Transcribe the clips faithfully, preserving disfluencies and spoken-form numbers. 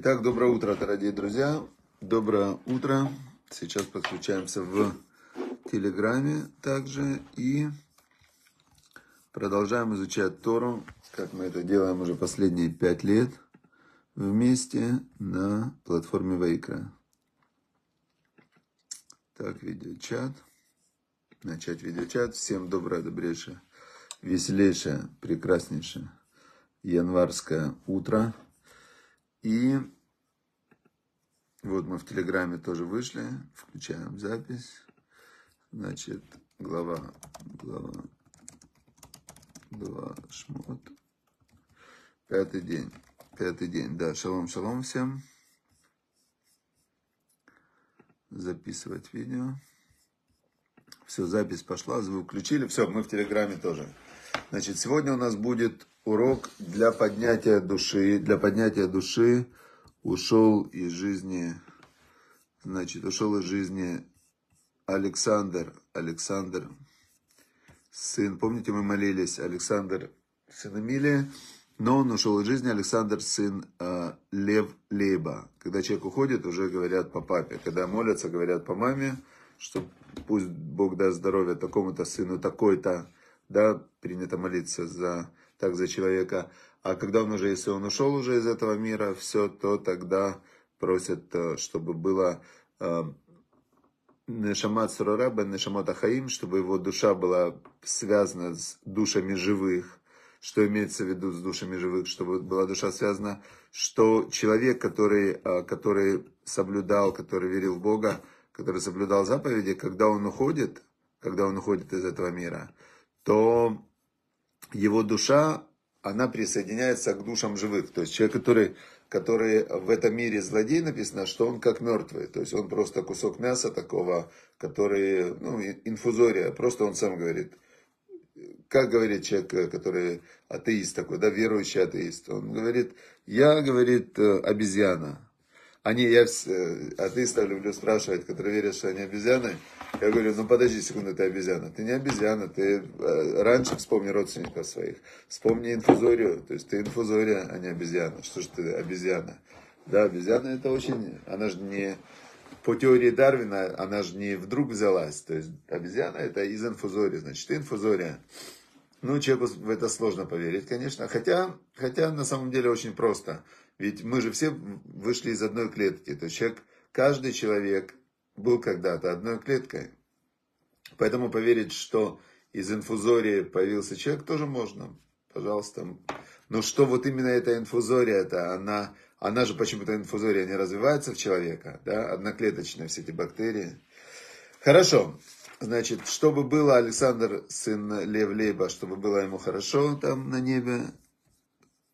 Итак, доброе утро, дорогие друзья. Доброе утро. Сейчас подключаемся в Телеграме также и продолжаем изучать Тору, как мы это делаем уже последние пять лет вместе на платформе Вайкра. Так, видеочат. Начать видеочат. Всем доброе, добрейшее, веселейшее, прекраснейшее январское утро. И вот мы в Телеграме тоже вышли, включаем запись, значит, глава, глава, глава, шмот, пятый день, пятый день, да, шалом, шалом всем, записывать видео, все, запись пошла, звук включили, все, мы в Телеграме тоже. Значит, сегодня у нас будет урок для поднятия души. Для поднятия души ушел из жизни, значит, ушел из жизни Александр. Александр, сын, помните, мы молились, Александр, сын Эмилия, но он ушел из жизни, Александр, сын э, Лев Лейба. Когда человек уходит, уже говорят по папе. Когда молятся, говорят по маме, что пусть Бог даст здоровье такому-то сыну, такой-то. Да, принято молиться за, так, за человека. А когда он уже, если он ушел уже из этого мира, все, то тогда просят, чтобы было нешамат срура бен нешамот ахаим, чтобы его душа была связана с душами живых. Что имеется в виду с душами живых? Чтобы была душа связана, что человек, который, который соблюдал, который верил в Бога, который соблюдал заповеди, когда он уходит, когда он уходит из этого мира, то его душа, она присоединяется к душам живых. То есть человек, который, который в этом мире злодей, написано, что он как мертвый. То есть он просто кусок мяса такого, который, ну, инфузория. Просто он сам говорит. Как говорит человек, который атеист такой, да, верующий атеист. Он говорит, я, говорит, обезьяна. Они, я атеистов люблю спрашивать, которые верят, что они обезьяны. Я говорю, ну подожди секунду, ты обезьяна. Ты не обезьяна, ты раньше вспомни родственников своих, вспомни инфузорию. То есть ты инфузория, а не обезьяна. Что же ты обезьяна? Да, обезьяна это очень, она же не, по теории Дарвина, она же не вдруг взялась. То есть обезьяна это из инфузории, значит, ты инфузория. Ну, человеку в это сложно поверить, конечно. Хотя, хотя на самом деле очень просто. Ведь мы же все вышли из одной клетки. То есть человек, каждый человек был когда-то одной клеткой. Поэтому поверить, что из инфузории появился человек, тоже можно. Пожалуйста. Но что вот именно эта инфузория-то, она, она же почему-то инфузория не развивается в человека. Да? Одноклеточные все эти бактерии. Хорошо. Значит, чтобы было Александр, сын Лев Лейба, чтобы было ему хорошо там на небе,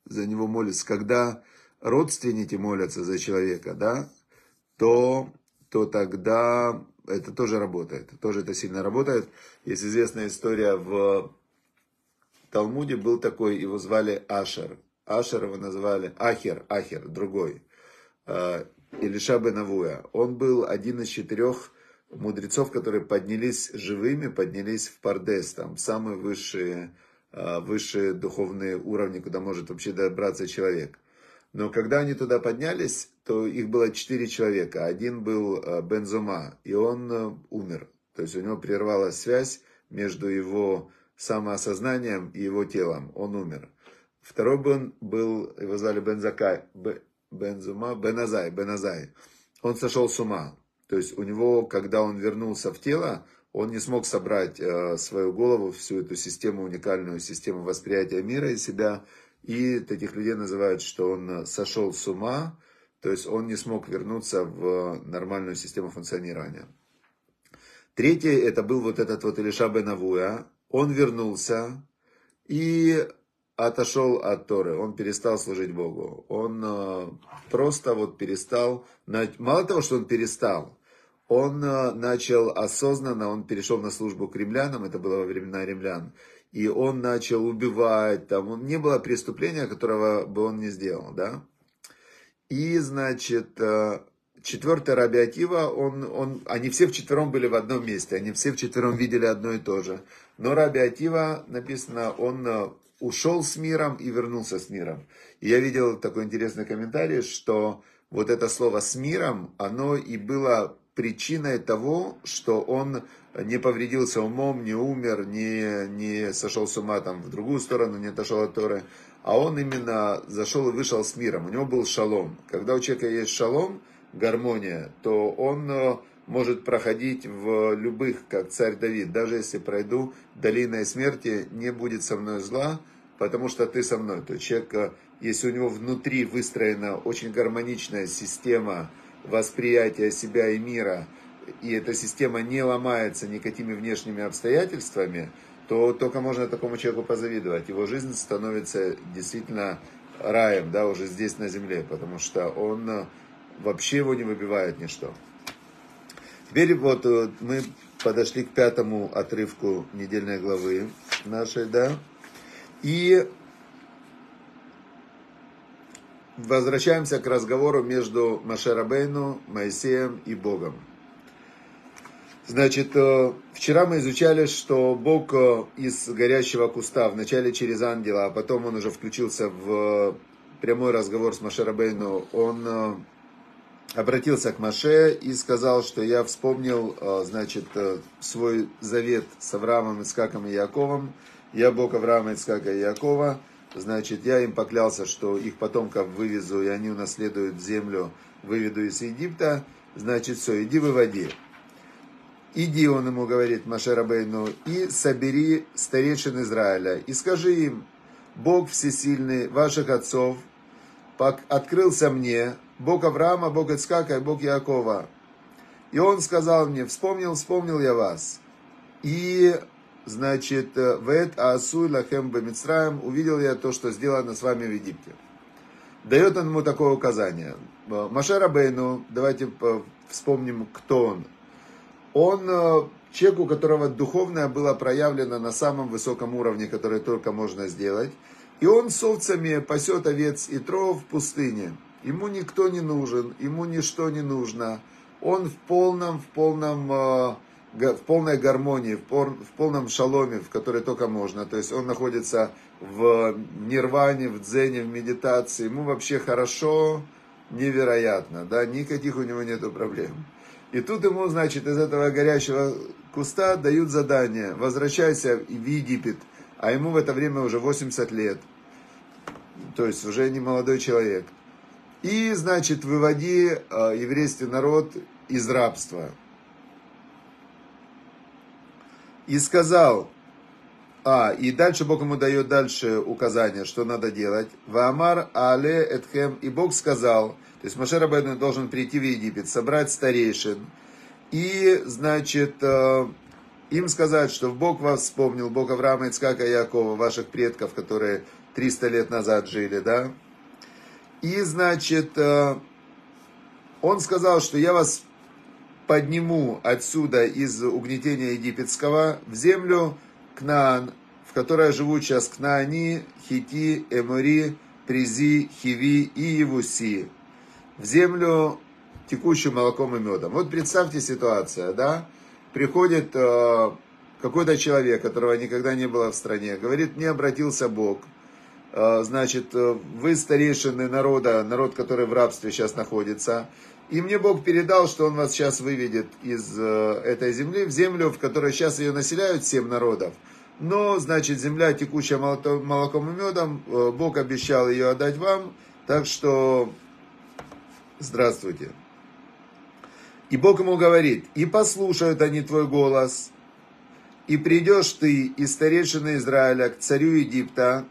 за него молятся. Когда родственники молятся за человека, да, то, то тогда это тоже работает. Тоже это сильно работает. Есть известная история в Талмуде, был такой, его звали Ашер. Ашер его назвали Ахер, Ахер, другой. Илиша бен Авуя. Он был один из четырех мудрецов, которые поднялись живыми, поднялись в Пардес, там, в самые высшие, высшие духовные уровни, куда может вообще добраться человек. Но когда они туда поднялись, то их было четыре человека. Один был Бензома, и он умер. То есть у него прервалась связь между его самоосознанием и его телом. Он умер. Второй был, его звали Бензакай, Бензома, Беназай, Беназай. Он сошел с ума. То есть у него, когда он вернулся в тело, он не смог собрать свою голову, всю эту систему, уникальную систему восприятия мира и себя. И таких людей называют, что он сошел с ума, то есть он не смог вернуться в нормальную систему функционирования. Третий, это был вот этот вот Илиша бен Авуя. Он вернулся и отошел от Торы. Он перестал служить Богу. Он просто вот перестал. Мало того, что он перестал, он начал осознанно, он перешел на службу к римлянам, это было во времена римлян. И он начал убивать, там, не было преступления, которого бы он не сделал, да. И, значит, четвертый раби Акива, он, он, они все вчетвером были в одном месте, они все вчетвером видели одно и то же. Но раби Акива, написано, он ушел с миром и вернулся с миром. И я видел такой интересный комментарий, что вот это слово «с миром», оно и было причиной того, что он не повредился умом, не умер, не, не сошел с ума там в другую сторону, не отошел от Торы, а он именно зашел и вышел с миром. У него был шалом. Когда у человека есть шалом, гармония, то он может проходить в любых, как царь Давид. Даже если пройду долиной смерти, не будет со мной зла, потому что ты со мной. То есть человек, если у него внутри выстроена очень гармоничная система восприятия себя и мира, и эта система не ломается никакими внешними обстоятельствами, то только можно такому человеку позавидовать. Его жизнь становится действительно раем, да, уже здесь на земле, потому что он вообще его не выбивает ничто. Теперь вот мы подошли к пятому отрывку недельной главы нашей, да, и возвращаемся к разговору между Моше Рабейну, Моисеем и Богом. Значит, вчера мы изучали, что Бог из горящего куста, вначале через ангела, а потом он уже включился в прямой разговор с Моше Рабейну, он обратился к Моше и сказал, что я вспомнил, значит, свой завет с Авраамом, Ицхаком и Яковом. Я Бог Авраама, Ицхака и Якова. Значит, я им поклялся, что их потомков вывезу, и они унаследуют землю, выведу из Египта. Значит, все, иди выводи. Иди, он ему говорит, Моше Рабейну, и собери старейшин Израиля, и скажи им, Бог всесильный ваших отцов открылся мне, Бог Авраама, Бог Ицхака и Бог Якова. И он сказал мне, вспомнил, вспомнил я вас. И, значит, вэт аасу лахем бемицраим, увидел я то, что сделано с вами в Египте. Дает он ему такое указание. Моше Рабейну, давайте вспомним, кто он. Он человек, у которого духовное было проявлено на самом высоком уровне, который только можно сделать. И он с овцами пасет овец и тров в пустыне. Ему никто не нужен, ему ничто не нужно. Он в полном, в полном, в полной гармонии, в полном шаломе, в который только можно. То есть он находится в нирване, в дзене, в медитации. Ему вообще хорошо, невероятно, да, никаких у него нету проблем. И тут ему, значит, из этого горящего куста дают задание. Возвращайся в Египет. А ему в это время уже восемьдесят лет. То есть уже не молодой человек. И, значит, выводи еврейский народ из рабства. И сказал... А, и дальше Бог ему дает дальше указания, что надо делать. Ваамар аале этхем. И Бог сказал, то есть Моше Рабейну должен прийти в Египет, собрать старейшин. И, значит, им сказать, что Бог вас вспомнил, Бог Авраама, Ицхака и Якова, ваших предков, которые триста лет назад жили, да. И, значит, он сказал, что я вас подниму отсюда из угнетения египетского в землю Кнаан, в которой живут сейчас Кнаани, Хити, Эмори, Призи, Хиви и Евуси, в землю, текущую молоком и медом. Вот представьте ситуация, да? Приходит э, какой-то человек, которого никогда не было в стране, говорит, мне обратился Бог, э, значит, вы старейшины народа, народ, который в рабстве сейчас находится, и мне Бог передал, что Он вас сейчас выведет из э, этой земли в землю, в которой сейчас ее населяют семь народов. Но, значит, земля, текущая молоком и медом, э, Бог обещал ее отдать вам, так что здравствуйте. И Бог ему говорит, и послушают они твой голос, и придешь ты из старейшины Израиля к царю Египта,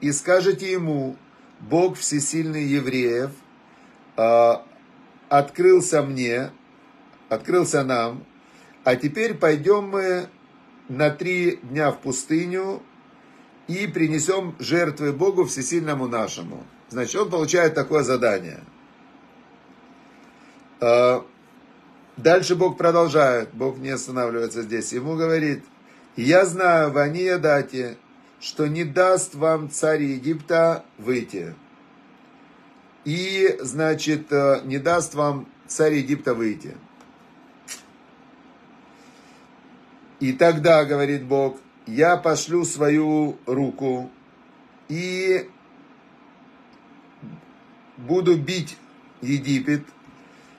и скажете ему, Бог всесильный евреев, э, открылся мне, открылся нам, а теперь пойдем мы на три дня в пустыню и принесем жертвы Богу всесильному нашему. Значит, он получает такое задание. Дальше Бог продолжает, Бог не останавливается здесь. Ему говорит, я знаю, вания дати, что не даст вам царь Египта выйти. И, значит, не даст вам царь Египта выйти. И тогда, говорит Бог, я пошлю свою руку и буду бить Египет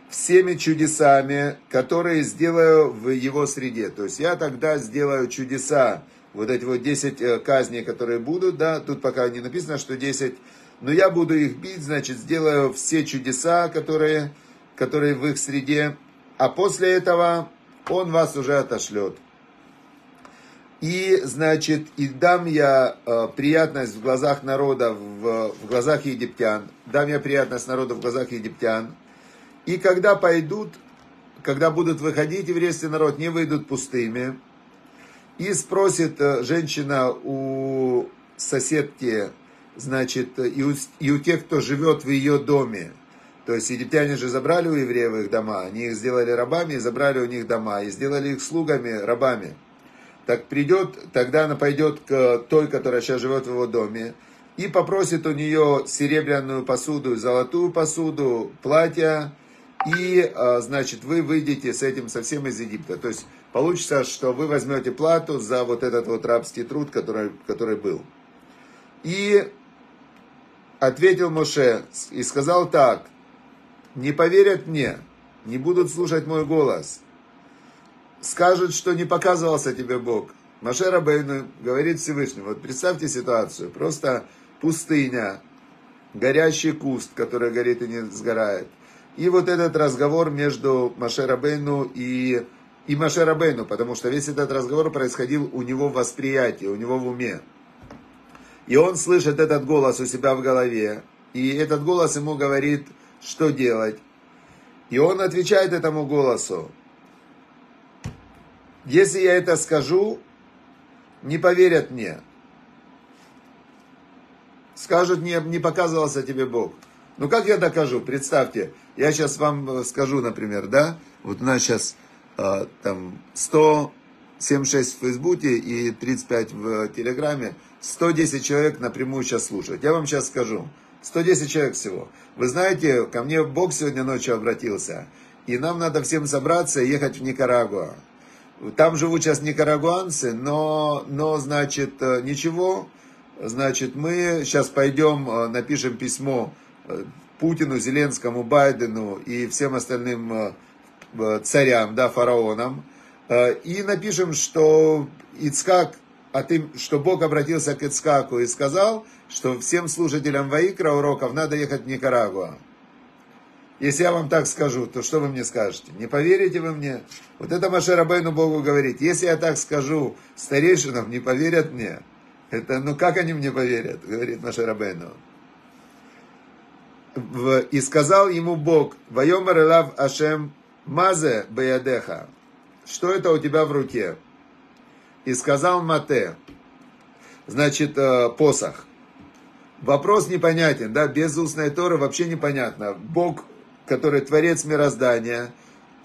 всеми чудесами, которые сделаю в его среде. То есть я тогда сделаю чудеса, вот эти вот десять казней, которые будут, да, тут пока не написано, что десять, но я буду их бить, значит, сделаю все чудеса, которые, которые в их среде, а после этого он вас уже отошлет. И, значит, и дам я э, приятность в глазах народа, в, в глазах египтян, дам я приятность народу в глазах египтян, и когда пойдут, когда будут выходить, еврейский народ не выйдут пустыми. И спросит женщина у соседки, значит, и у, и у тех, кто живет в ее доме. То есть египтяне же забрали у евреев их дома, они их сделали рабами и забрали у них дома, и сделали их слугами, рабами. Так придет, тогда она пойдет к той, которая сейчас живет в его доме, и попросит у нее серебряную посуду, золотую посуду, платья. И, значит, вы выйдете с этим совсем из Египта. То есть получится, что вы возьмете плату за вот этот вот рабский труд, который, который был. И ответил Моше и сказал так: не поверят мне, не будут слушать мой голос. Скажут, что не показывался тебе Бог. Моше Рабейну говорит Всевышнему. Вот представьте ситуацию. Просто пустыня, горящий куст, который горит и не сгорает. И вот этот разговор между Моше Рабейну и, и Моше Рабейну, потому что весь этот разговор происходил у него в восприятии, у него в уме. И он слышит этот голос у себя в голове, и этот голос ему говорит, что делать. И он отвечает этому голосу: если я это скажу, не поверят мне. Скажут, не, не показывался тебе Бог. Ну, как я докажу? Представьте, я сейчас вам скажу, например, да, вот у нас сейчас э, там сто семьдесят шесть в Фейсбуке и тридцать пять в Телеграме, сто десять человек напрямую сейчас слушают. Я вам сейчас скажу, сто десять человек всего. Вы знаете, ко мне Бог сегодня ночью обратился, и нам надо всем собраться и ехать в Никарагуа. Там живут сейчас никарагуанцы, но, но значит, ничего, значит, мы сейчас пойдем, напишем письмо Путину, Зеленскому, Байдену и всем остальным царям, да, фараонам, и напишем, что Ицхак, а ты, что Бог обратился к Ицхаку и сказал, что всем служителям Ваикра уроков надо ехать в Никарагуа. Если я вам так скажу, то что вы мне скажете? Не поверите вы мне? Вот это Моше Рабейну Богу говорит. Если я так скажу старейшинам, не поверят мне. Это, ну как они мне поверят? Говорит Моше Рабейну. И сказал ему Бог: «Вайомар элав Ашем мазе беядеха». Что это у тебя в руке? И сказал Мате. Значит, посох. Вопрос непонятен, да? Без устной Торы вообще непонятно. Бог, который творец мироздания,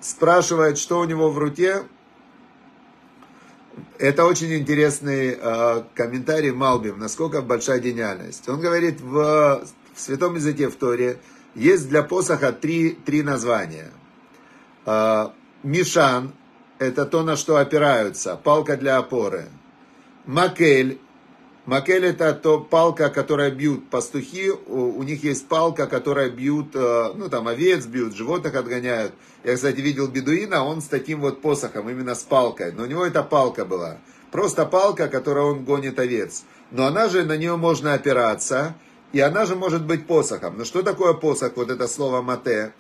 спрашивает, что у него в руке. Это очень интересный э, комментарий Малбим, насколько большая гениальность. Он говорит, в, в святом языке, в Торе, есть для посоха три, три названия. Э, Мишан, это то, на что опираются, палка для опоры. Макель, макель это то палка, которая бьют пастухи, у, у них есть палка, которая бьют, ну там овец бьют, животных отгоняют. Я, кстати, видел бедуина, он с таким вот посохом, именно с палкой, но у него эта палка была. Просто палка, которой он гонит овец. Но она же, на нее можно опираться, и она же может быть посохом. Но что такое посох, вот это слово мате?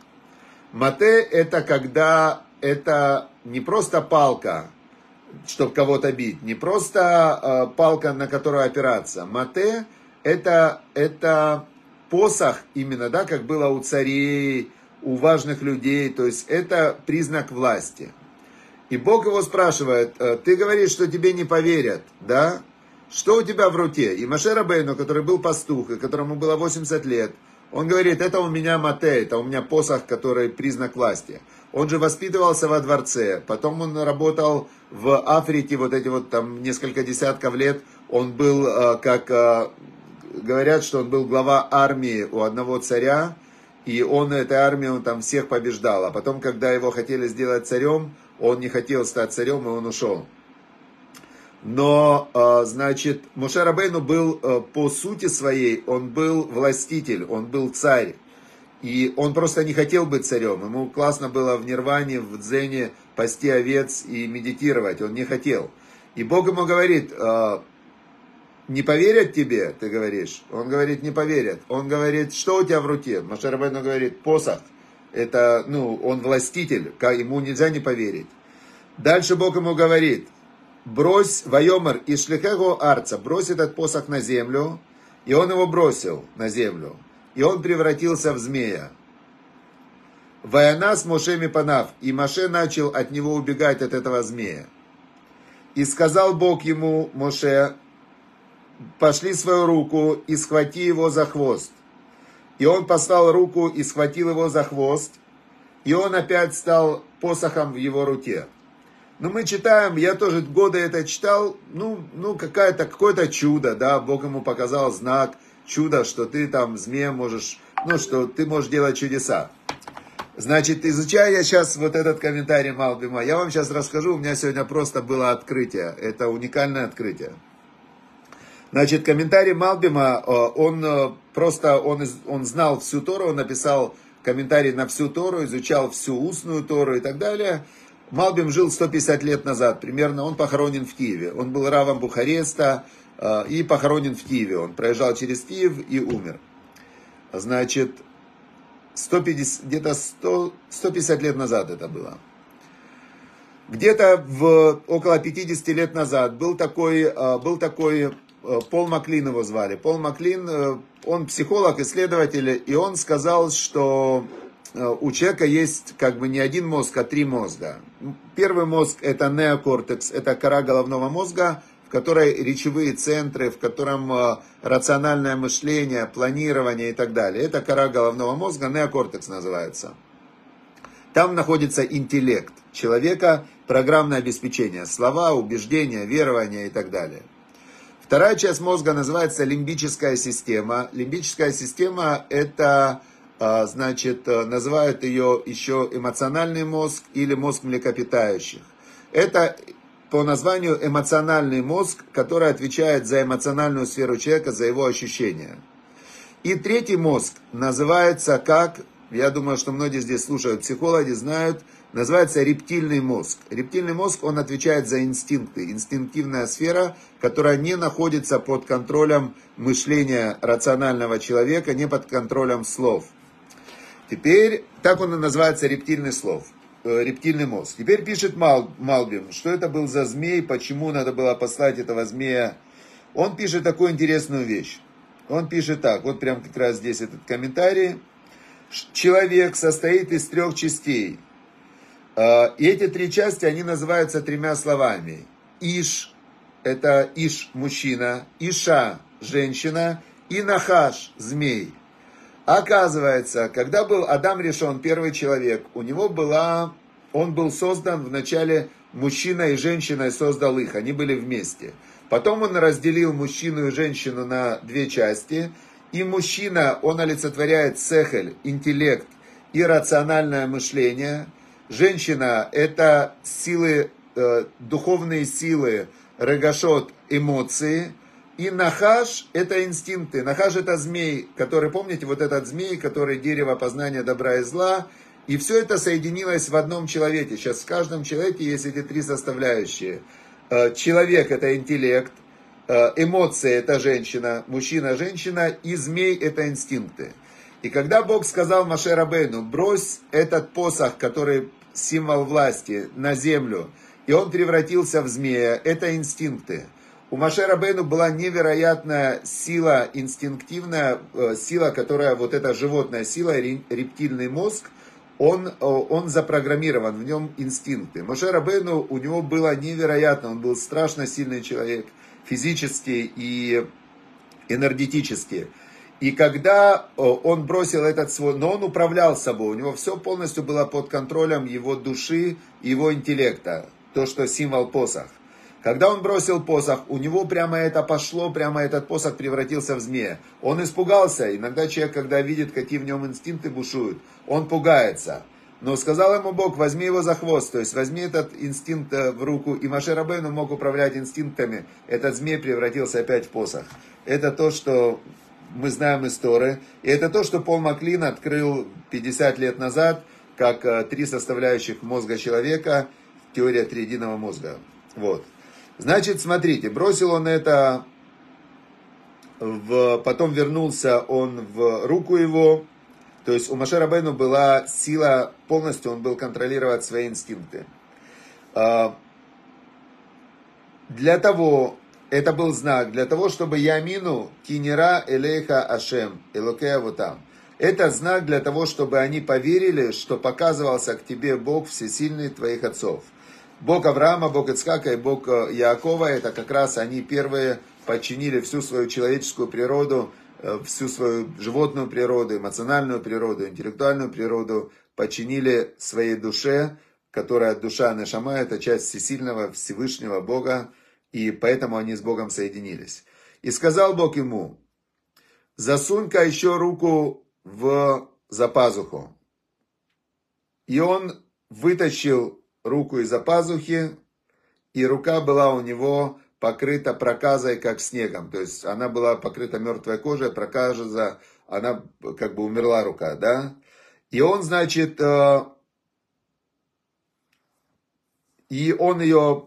Мате это когда, это не просто палка, чтобы кого-то бить, не просто э, палка, на которую опираться. Мате это, это посох именно, да, как было у царей, у важных людей, то есть это признак власти. И Бог его спрашивает: ты говоришь, что тебе не поверят, да? Что у тебя в руке? И Моше Рабейну, который был пастух, и которому было восемьдесят лет, он говорит: это у меня мате, это у меня посох, который признак власти. Он же воспитывался во дворце, потом он работал в Африке, вот эти вот там несколько десятков лет, он был, как говорят, что он был глава армии у одного царя, и он этой армии, он там всех побеждал, а потом, когда его хотели сделать царем, он не хотел стать царем, и он ушел. Но, значит, Моше Рабейну был, по сути своей, он был властитель, он был царь. И он просто не хотел быть царем. Ему классно было в нирване, в дзене пасти овец и медитировать. Он не хотел. И Бог ему говорит, не поверят тебе, ты говоришь? Он говорит, не поверят. Он говорит, что у тебя в руке? Моше Рабейну говорит, посох. Это, ну, он властитель, ему нельзя не поверить. Дальше Бог ему говорит, брось вайомар и шлихего арца, брось этот посох на землю, и он его бросил на землю, и он превратился в змея. Ваянас Моше мипанав, и Моше начал от него убегать, от этого змея. И сказал Бог ему, Моше, пошли свою руку и схвати его за хвост. И он послал руку и схватил его за хвост, и он опять стал посохом в его руке. Но мы читаем, я тоже годы это читал, ну, ну какая-то, какое-то чудо, да, Бог ему показал знак, чудо, что ты там, змея, можешь, ну, что ты можешь делать чудеса. Значит, изучая я сейчас вот этот комментарий Малбима, я вам сейчас расскажу, у меня сегодня просто было открытие, это уникальное открытие. Значит, комментарий Малбима, он просто, он, он знал всю Тору, он написал комментарий на всю Тору, изучал всю устную Тору и так далее. Малбим жил сто пятьдесят лет назад, примерно, он похоронен в Киеве. Он был равом Бухареста э, и похоронен в Киеве. Он проезжал через Киев и умер. Значит, сто пятьдесят, где-то сто, сто пятьдесят лет назад это было. Где-то в, около пятьдесят лет назад был такой, э, был такой э, Пол Маклин его звали. Пол Маклин, э, он психолог, исследователь, и он сказал, что... У человека есть как бы не один мозг, а три мозга. Первый мозг это неокортекс, это кора головного мозга, в которой речевые центры, в котором рациональное мышление, планирование и так далее. Это кора головного мозга, неокортекс называется. Там находится интеллект человека, программное обеспечение, слова, убеждения, верования и так далее. Вторая часть мозга называется лимбическая система. Лимбическая система это... Значит, называют ее еще эмоциональный мозг или мозг млекопитающих. Это по названию эмоциональный мозг, который отвечает за эмоциональную сферу человека, за его ощущения. И третий мозг называется как, я думаю, что многие здесь слушают, психологи знают, называется рептильный мозг. Рептильный мозг, он отвечает за инстинкты, инстинктивная сфера, которая не находится под контролем мышления рационального человека, не под контролем слов. Теперь, так он и называется рептильный слов, э, рептильный мозг. Теперь пишет Мал, Малбим, что это был за змей, почему надо было послать этого змея. Он пишет такую интересную вещь. Он пишет так, вот прям как раз здесь этот комментарий. Человек состоит из трех частей. Э, и эти три части, они называются тремя словами. Иш, это Иш, мужчина, Иша, женщина, и Нахаш, змей. Оказывается, когда был Адам решен, первый человек, у него была, он был создан вначале мужчина и женщина, и создал их, они были вместе. Потом он разделил мужчину и женщину на две части, и мужчина, он олицетворяет сехель, интеллект и рациональное мышление. Женщина – это силы, э, духовные силы, регашот, эмоции. И нахаш – это инстинкты. Нахаш – это змей, который, помните, вот этот змей, который дерево познания добра и зла. И все это соединилось в одном человеке. Сейчас в каждом человеке есть эти три составляющие. Человек – это интеллект, эмоции – это женщина, мужчина – женщина, и змей – это инстинкты. И когда Бог сказал Моше Рабейну, брось этот посох, который символ власти, на землю, и он превратился в змея, это инстинкты. У Моше Рабейну была невероятная сила инстинктивная, сила, которая вот эта животная сила, рептильный мозг, он, он запрограммирован, в нем инстинкты. Моше Рабейну, у него было невероятно, он был страшно сильный человек, физически и энергетически. И когда он бросил этот свой, но он управлял собой, у него все полностью было под контролем его души, его интеллекта, то, что символ посох. Когда он бросил посох, у него прямо это пошло, прямо этот посох превратился в змея. Он испугался. Иногда человек, когда видит, какие в нем инстинкты бушуют, он пугается. Но сказал ему Бог, возьми его за хвост, то есть возьми этот инстинкт в руку. И Моше Рабейну мог управлять инстинктами. Этот змей превратился опять в посох. Это то, что мы знаем из Торы. И это то, что Пол Маклин открыл пятьдесят лет назад, как три составляющих мозга человека, теория триединого мозга. Вот. Значит, смотрите, бросил он это, в, потом вернулся он в руку его. То есть у Моше Рабейну была сила полностью, он был контролировать свои инстинкты. Для того, это был знак, для того, чтобы Ямину Кинера Элейха Ашем, Элокея Вутам. Это знак для того, чтобы они поверили, что показывался к тебе Бог всесильный твоих отцов. Бог Авраама, Бог Ицхака и Бог Яакова, это как раз они первые подчинили всю свою человеческую природу, всю свою животную природу, эмоциональную природу, интеллектуальную природу подчинили своей душе, которая душа Нешама, это часть всесильного Всевышнего Бога, и поэтому они с Богом соединились. И сказал Бог ему, засунь-ка еще руку в, за пазуху. И он вытащил руку из-за пазухи, и рука была у него покрыта проказой, как снегом. То есть она была покрыта мертвой кожей, проказа, она как бы умерла рука, да? И он, значит, э, и он ее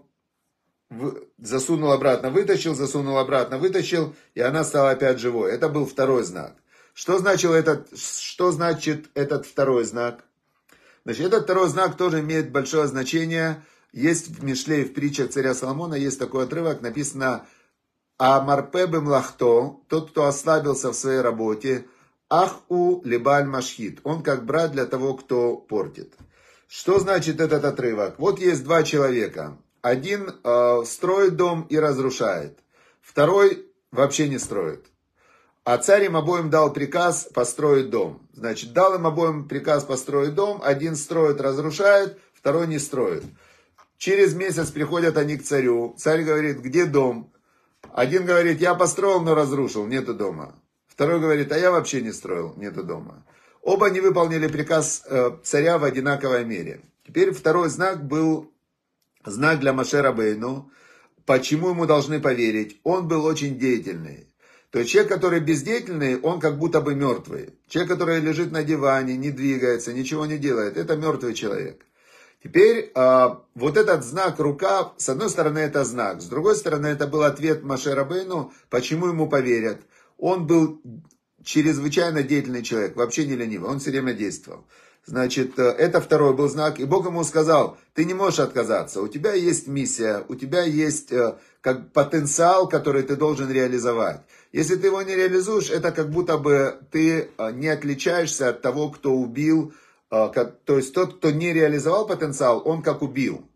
в, засунул обратно, вытащил, засунул обратно, вытащил, и она стала опять живой. Это был второй знак. Что значил этот, что значит этот второй знак? Значит, этот второй знак тоже имеет большое значение. Есть в Мишле и в притчах царя Соломона, есть такой отрывок, написано «Амарпе бемлахто», тот, кто ослабился в своей работе, «Аху лебаль машхит», он как брат для того, кто портит. Что значит этот отрывок? Вот есть два человека. Один э, строит дом и разрушает, второй вообще не строит. А царь им обоим дал приказ построить дом. Значит, дал им обоим приказ построить дом, один строит, разрушает, второй не строит. Через месяц приходят они к царю. Царь говорит, где дом? Один говорит, я построил, но разрушил, нету дома. Второй говорит, а я вообще не строил, нету дома. Оба не выполнили приказ царя в одинаковой мере. Теперь второй знак был знак для Моше Рабейну. Почему ему должны поверить? Он был очень деятельный. То есть человек, который бездеятельный, он как будто бы мертвый. Человек, который лежит на диване, не двигается, ничего не делает, это мертвый человек. Теперь э, вот этот знак рука, с одной стороны это знак, с другой стороны это был ответ Моше Рабейну, почему ему поверят. Он был чрезвычайно деятельный человек, вообще не ленивый, он все время действовал. Значит, э, это второй был знак, и Бог ему сказал, ты не можешь отказаться, у тебя есть миссия, у тебя есть э, как потенциал, который ты должен реализовать. Если ты его не реализуешь, это как будто бы ты э, не отличаешься от того, кто убил. То есть тот, кто не реализовал потенциал, он как убил.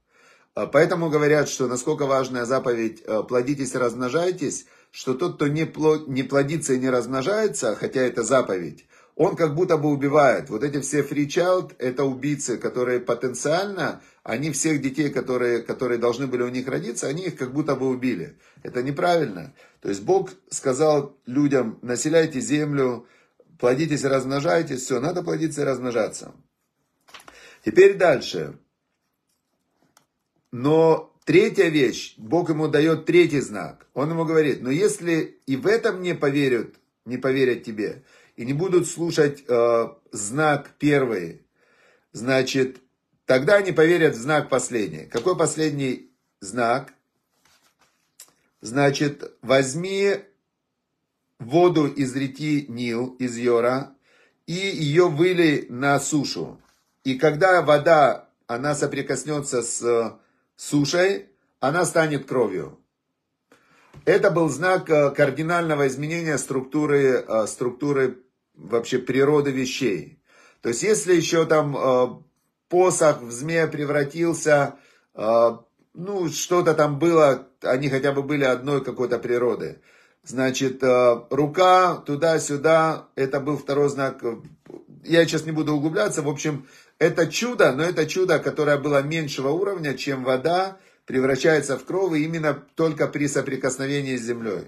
Поэтому говорят, что насколько важная заповедь «плодитесь и размножайтесь», что тот, кто не плодится и не размножается, хотя это заповедь, он как будто бы убивает. Вот эти все free child, это убийцы, которые потенциально, они всех детей, которые, которые должны были у них родиться, они их как будто бы убили. Это неправильно. То есть Бог сказал людям, населяйте землю, плодитесь и размножайтесь, все, надо плодиться и размножаться. Теперь дальше. Но третья вещь, Бог ему дает третий знак. Он ему говорит, но если и в этом не поверят, не поверят тебе, и не будут слушать э, знак первый, значит, тогда они поверят в знак последний. Какой последний знак? Значит, возьми воду из реки Нил, из Йора, и ее вылей на сушу. И когда вода, она соприкоснется с сушей, она станет кровью. Это был знак кардинального изменения структуры, структуры вообще природы вещей. То есть, если еще там посох в змея превратился, ну, что-то там было, они хотя бы были одной какой-то природы. Значит, рука туда-сюда, это был второй знак, я сейчас не буду углубляться, в общем, это чудо, но это чудо, которое было меньшего уровня, чем вода, превращается в кровь именно только при соприкосновении с землей.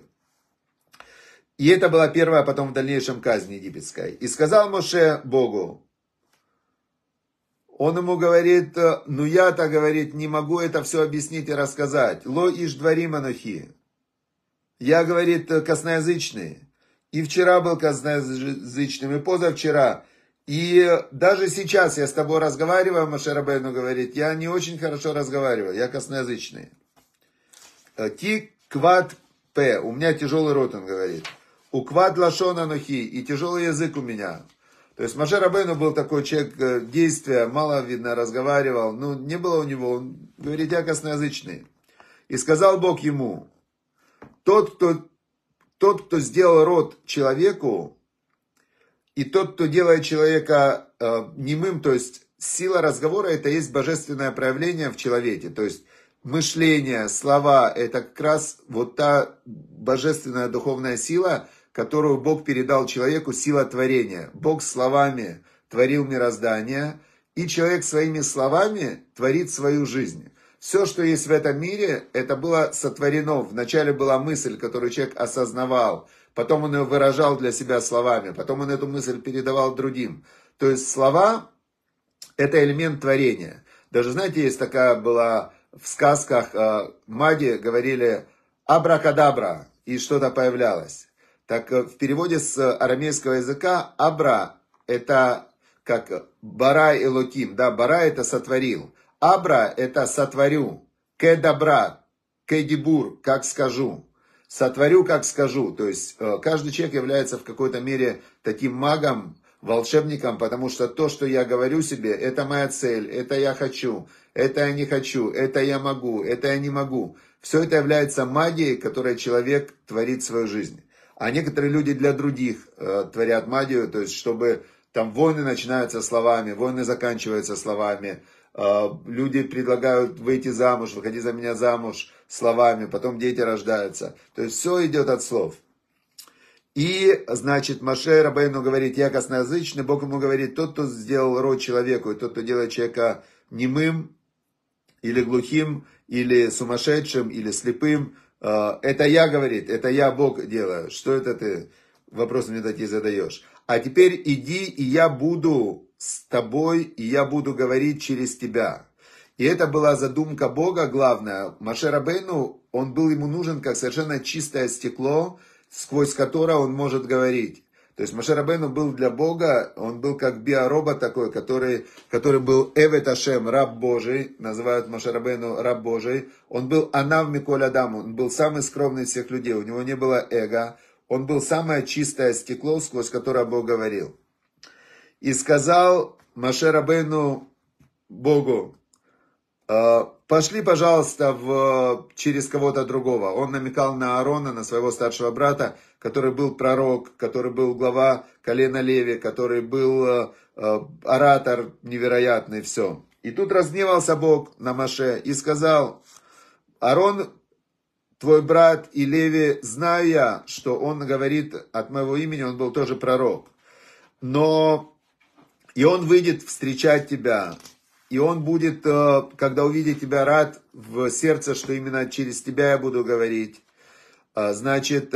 И это была первая, потом в дальнейшем казнь египетская. И сказал Моше Богу, Он ему говорит, ну я-то, говорит, не могу это все объяснить и рассказать. Ло иш дварим анухи. Я, говорит, косноязычный. И вчера был косноязычным, и позавчера. И даже сейчас я с тобой разговариваю, Моше Рабейну говорит, я не очень хорошо разговариваю, я косноязычный. Ки квад п. У меня тяжелый рот, он говорит. У квад лашон анухи. И тяжелый язык у меня. То есть Моше Рабейну был такой человек действия, мало, видно, разговаривал. Ну, не было у него, он говорит, я косноязычный. И сказал Бог ему, тот, кто, тот, кто сделал рот человеку, и тот, кто делает человека э, немым, то есть сила разговора, это есть божественное проявление в человеке. То есть мышление, слова, это как раз вот та божественная духовная сила, которую Бог передал человеку, сила творения. Бог словами творил мироздание, и человек своими словами творит свою жизнь. Все, что есть в этом мире, это было сотворено. Вначале была мысль, которую человек осознавал, потом он ее выражал для себя словами, потом он эту мысль передавал другим. То есть слова – это элемент творения. Даже, знаете, есть такая была в сказках, маги говорили «абракадабра», и что-то появлялось. Так в переводе с арамейского языка «абра» – это как «бара элоким», да, «бара» – это «сотворил». «Абра» – это «сотворю», «ке добра», «ке дибур», «как скажу», «сотворю, как скажу». То есть каждый человек является в какой-то мере таким магом, волшебником, потому что то, что я говорю себе, это моя цель, это я хочу, это я не хочу, это я могу, это я не могу. Все это является магией, которой человек творит свою жизнь. А некоторые люди для других э, творят магию, то есть, чтобы там войны начинаются словами, войны заканчиваются словами, э, люди предлагают выйти замуж, выходи за меня замуж словами, потом дети рождаются. То есть, все идет от слов. И, значит, Моше Рабейну говорит, я косноязычный, Бог ему говорит, тот, кто сделал рот человеку, и тот, кто делает человека немым, или глухим, или сумасшедшим, или слепым, это я, говорит, это я, Бог, делаю. Что это ты? Вопросы мне такие задаешь. А теперь иди, и я буду с тобой, и я буду говорить через тебя. И это была задумка Бога, главное. Моше Рабейну, он был ему нужен, как совершенно чистое стекло, сквозь которое он может говорить. То есть Моше Рабейну был для Бога, он был как биоробот такой, который, который был Эвет Ашем, раб Божий, называют Моше Рабейну раб Божий. Он был Анав Миколь Адам, он был самый скромный из всех людей, у него не было эго. Он был самое чистое стекло, сквозь которое Бог говорил. И сказал Моше Рабейну Богу, пошли, пожалуйста, в, через кого-то другого. Он намекал на Аарона, на своего старшего брата, который был пророк, который был глава колена Леви, который был э, оратор невероятный, все. И тут разгневался Бог на Моше и сказал, Аарон, твой брат и Леви, знаю я, что он говорит от моего имени, он был тоже пророк, но и он выйдет встречать тебя. И он будет, когда увидит тебя, рад в сердце, что именно через тебя я буду говорить. Значит,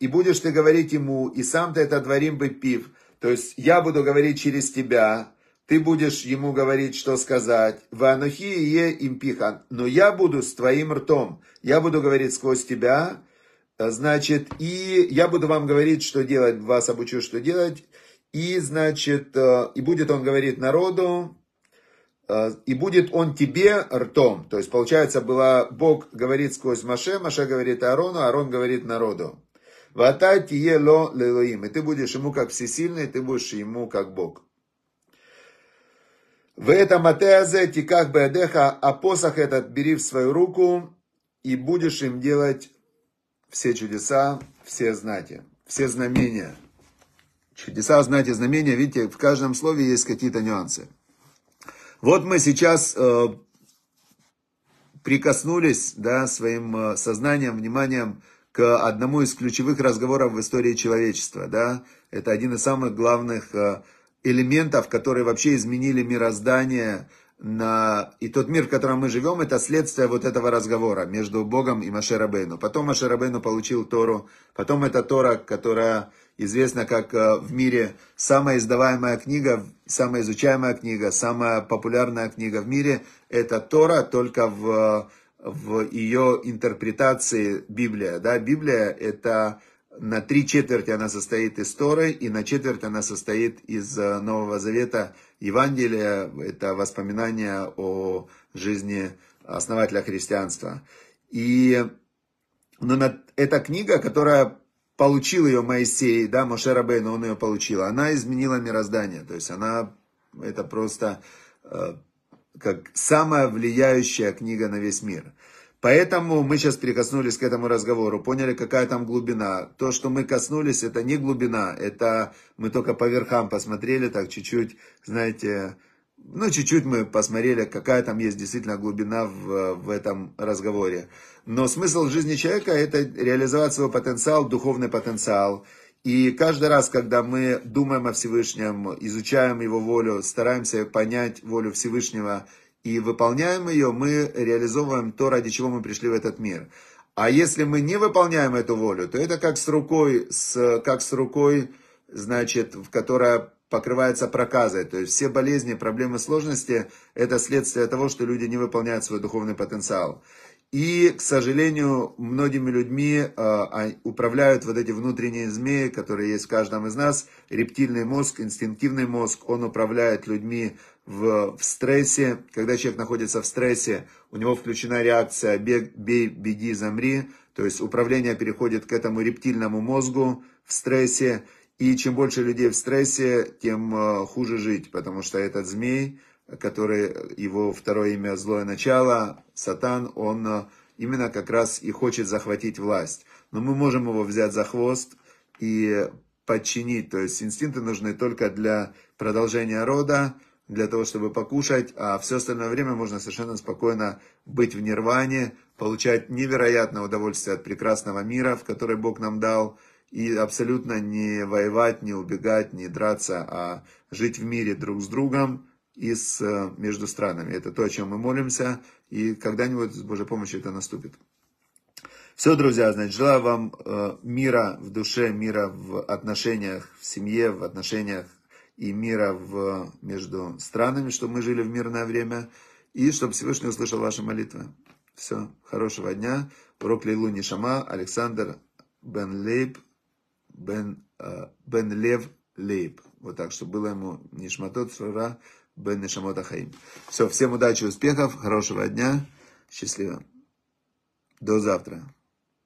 и будешь ты говорить ему, и сам ты это дворим бы пив. То есть, я буду говорить через тебя, ты будешь ему говорить, что сказать. Ванухи е импихан. Но я буду с твоим ртом. Я буду говорить сквозь тебя. Значит, и я буду вам говорить, что делать. Вас обучу, что делать. И, значит, и будет он говорить народу. И будет он тебе ртом. То есть, получается, было, Бог говорит сквозь Моше, Моше говорит Аарону, Аарон говорит народу. Вата тие ло лелоим. И ты будешь ему как всесильный, ты будешь ему как Бог. В этом атеазе тиках беадеха, а посох этот бери в свою руку, и будешь им делать все чудеса, все знаки, все знамения. Чудеса, знаки, знамения, видите, в каждом слове есть какие-то нюансы. Вот мы сейчас э, прикоснулись, да, своим сознанием, вниманием к одному из ключевых разговоров в истории человечества. Да? Это один из самых главных элементов, которые вообще изменили мироздание, на... И тот мир, в котором мы живем, это следствие вот этого разговора между Богом и Моше Рабейну. Потом Моше Рабейну получил Тору. Потом эта Тора, которая известна как в мире самая издаваемая книга, самая изучаемая книга, самая популярная книга в мире. Это Тора, только в, в ее интерпретации Библия. Да? Библия это... На три четверти она состоит из Торы, и на четверть она состоит из Нового Завета, Евангелия. Это воспоминания о жизни основателя христианства. И, но на, эта книга, которая получил ее Моисей, да, Моше Рабейну, он ее получил, она изменила мироздание. То есть она, это просто э, как самая влияющая книга на весь мир. Поэтому мы сейчас прикоснулись к этому разговору, поняли, какая там глубина. То, что мы коснулись, это не глубина, это мы только по верхам посмотрели, так чуть-чуть, знаете, ну чуть-чуть мы посмотрели, какая там есть действительно глубина в, в этом разговоре. Но смысл жизни человека – это реализовать свой потенциал, духовный потенциал. И каждый раз, когда мы думаем о Всевышнем, изучаем его волю, стараемся понять волю Всевышнего, и выполняем ее, мы реализовываем то, ради чего мы пришли в этот мир. А если мы не выполняем эту волю, то это как с рукой, с, как с рукой, значит, которая покрывается проказой. То есть все болезни, проблемы, сложности – это следствие того, что люди не выполняют свой духовный потенциал. И, к сожалению, многими людьми э, управляют вот эти внутренние змеи, которые есть в каждом из нас. Рептильный мозг, инстинктивный мозг, он управляет людьми в, в стрессе. Когда человек находится в стрессе, у него включена реакция «бег, бей, беги, замри». То есть управление переходит к этому рептильному мозгу в стрессе. И чем больше людей в стрессе, тем э, хуже жить, потому что этот змей... который, его второе имя «Злое начало», Сатан, он именно как раз и хочет захватить власть. Но мы можем его взять за хвост и подчинить. То есть инстинкты нужны только для продолжения рода, для того, чтобы покушать, а все остальное время можно совершенно спокойно быть в нирване, получать невероятное удовольствие от прекрасного мира, в который Бог нам дал, и абсолютно не воевать, не убегать, не драться, а жить в мире друг с другом, и с, между странами. Это то, о чем мы молимся, и когда-нибудь с Божьей помощью это наступит. Все, друзья, значит, желаю вам э, мира в душе, мира в отношениях, в семье, в отношениях и мира в, между странами, чтобы мы жили в мирное время, и чтобы Всевышний услышал ваши молитвы. Все, хорошего дня. Урок Лейлу Нишама, Александр Бен Лейб, Бен, э, Бен Лев Лейб. Вот так, чтобы было ему Нишматот Сура, Бен Нишамот Ахаим. Все, всем удачи, успехов, хорошего дня, счастливо. До завтра.